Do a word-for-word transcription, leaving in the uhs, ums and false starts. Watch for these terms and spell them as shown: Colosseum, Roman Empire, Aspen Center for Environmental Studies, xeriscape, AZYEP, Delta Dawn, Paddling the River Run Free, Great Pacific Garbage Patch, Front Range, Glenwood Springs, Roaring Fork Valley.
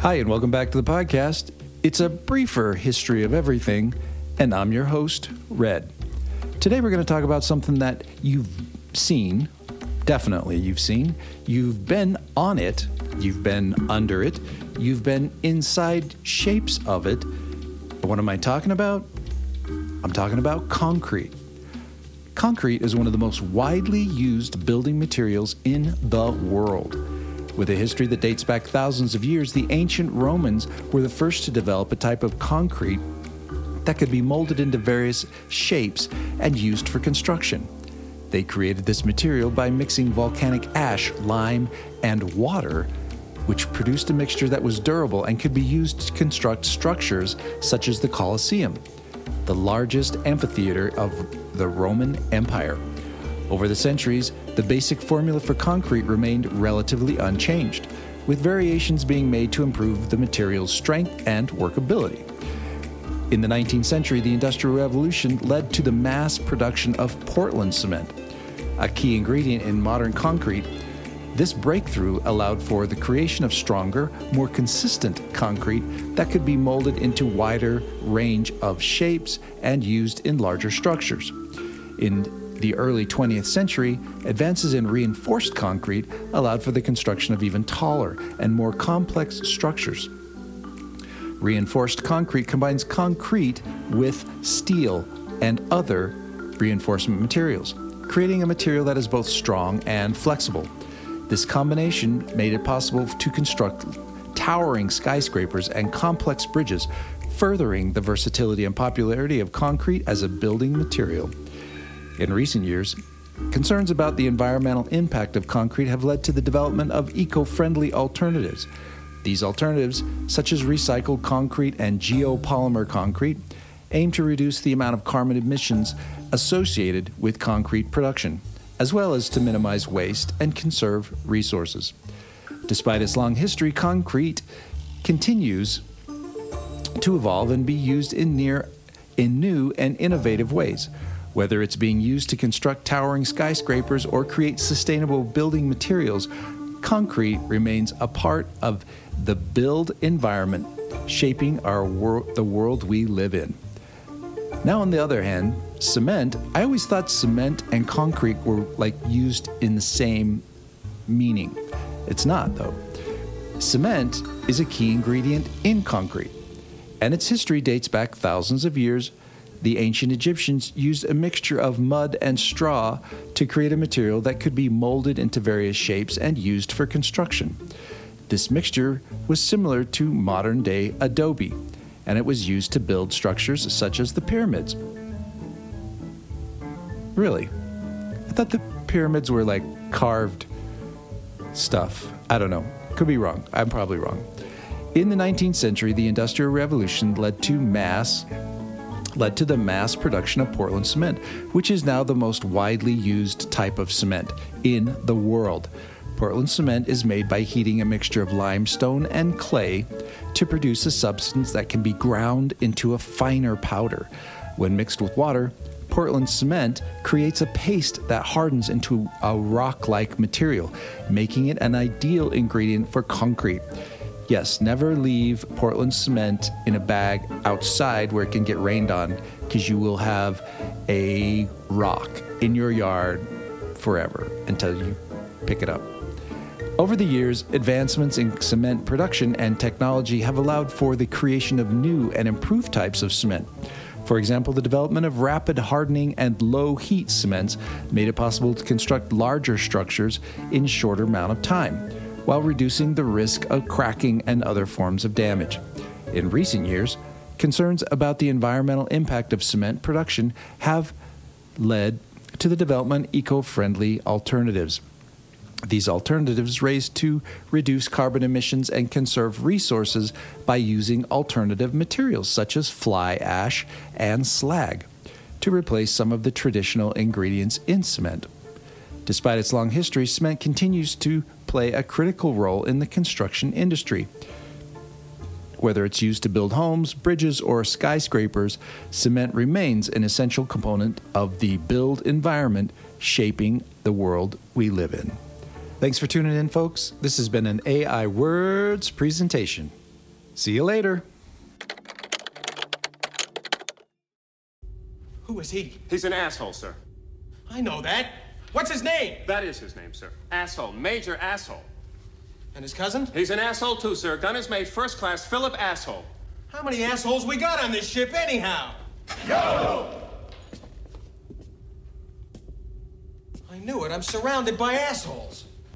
Hi, and welcome back to the podcast. It's a briefer history of everything, and I'm your host, Red. Today we're going to talk about something that you've seen, definitely you've seen, you've been on it, you've been under it, you've been inside shapes of it. But what am I talking about? I'm talking about concrete. Concrete is one of the most widely used building materials in the world. With a history that dates back thousands of years, the ancient Romans were the first to develop a type of concrete that could be molded into various shapes and used for construction. They created this material by mixing volcanic ash, lime, and water, which produced a mixture that was durable and could be used to construct structures such as the Colosseum, the largest amphitheater of the Roman Empire. Over the centuries, the basic formula for concrete remained relatively unchanged, with variations being made to improve the material's strength and workability. In the nineteenth century, the Industrial Revolution led to the mass production of Portland cement, a key ingredient in modern concrete. This breakthrough allowed for the creation of stronger, more consistent concrete that could be molded into wider range of shapes and used in larger structures. In the early twentieth century, advances in reinforced concrete allowed for the construction of even taller and more complex structures. Reinforced concrete combines concrete with steel and other reinforcement materials, creating a material that is both strong and flexible. This combination made it possible to construct towering skyscrapers and complex bridges, furthering the versatility and popularity of concrete as a building material. In recent years, concerns about the environmental impact of concrete have led to the development of eco-friendly alternatives. These alternatives, such as recycled concrete and geopolymer concrete, aim to reduce the amount of carbon emissions associated with concrete production, as well as to minimize waste and conserve resources. Despite its long history, concrete continues to evolve and be used in near, in new and innovative ways. Whether it's being used to construct towering skyscrapers or create sustainable building materials, concrete remains a part of the built environment, shaping our wor- the world we live in. Now, on the other hand, cement, I always thought cement and concrete were like used in the same meaning. It's not, though. Cement is a key ingredient in concrete, and its history dates back thousands of years. The ancient Egyptians used a mixture of mud and straw to create a material that could be molded into various shapes and used for construction. This mixture was similar to modern-day adobe, and it was used to build structures such as the pyramids. Really? I thought the pyramids were like carved stuff. I don't know. Could be wrong. I'm probably wrong. In the nineteenth century, the Industrial Revolution led to mass... led to the mass production of Portland cement, which is now the most widely used type of cement in the world. Portland cement is made by heating a mixture of limestone and clay to produce a substance that can be ground into a finer powder. When mixed with water, Portland cement creates a paste that hardens into a rock-like material, making it an ideal ingredient for concrete. Yes, never leave Portland cement in a bag outside where it can get rained on, because you will have a rock in your yard forever until you pick it up. Over the years, advancements in cement production and technology have allowed for the creation of new and improved types of cement. For example, the development of rapid hardening and low heat cements made it possible to construct larger structures in a shorter amount of time, while reducing the risk of cracking and other forms of damage. In recent years, concerns about the environmental impact of cement production have led to the development of eco-friendly alternatives. These alternatives raise to reduce carbon emissions and conserve resources by using alternative materials such as fly ash and slag to replace some of the traditional ingredients in cement. Despite its long history, cement continues to play a critical role in the construction industry. Whether it's used to build homes, bridges, or skyscrapers, cement remains an essential component of the built environment, shaping the world we live in. Thanks for tuning in, folks. This has been an A I Words presentation. See you later. Who is he? He's an asshole, sir. I know that. What's his name? That is his name, sir. Asshole. Major Asshole. And his cousin? He's an asshole, too, sir. Gun is made first class Philip Asshole. How many assholes we got on this ship, anyhow? Yo! I knew it. I'm surrounded by assholes.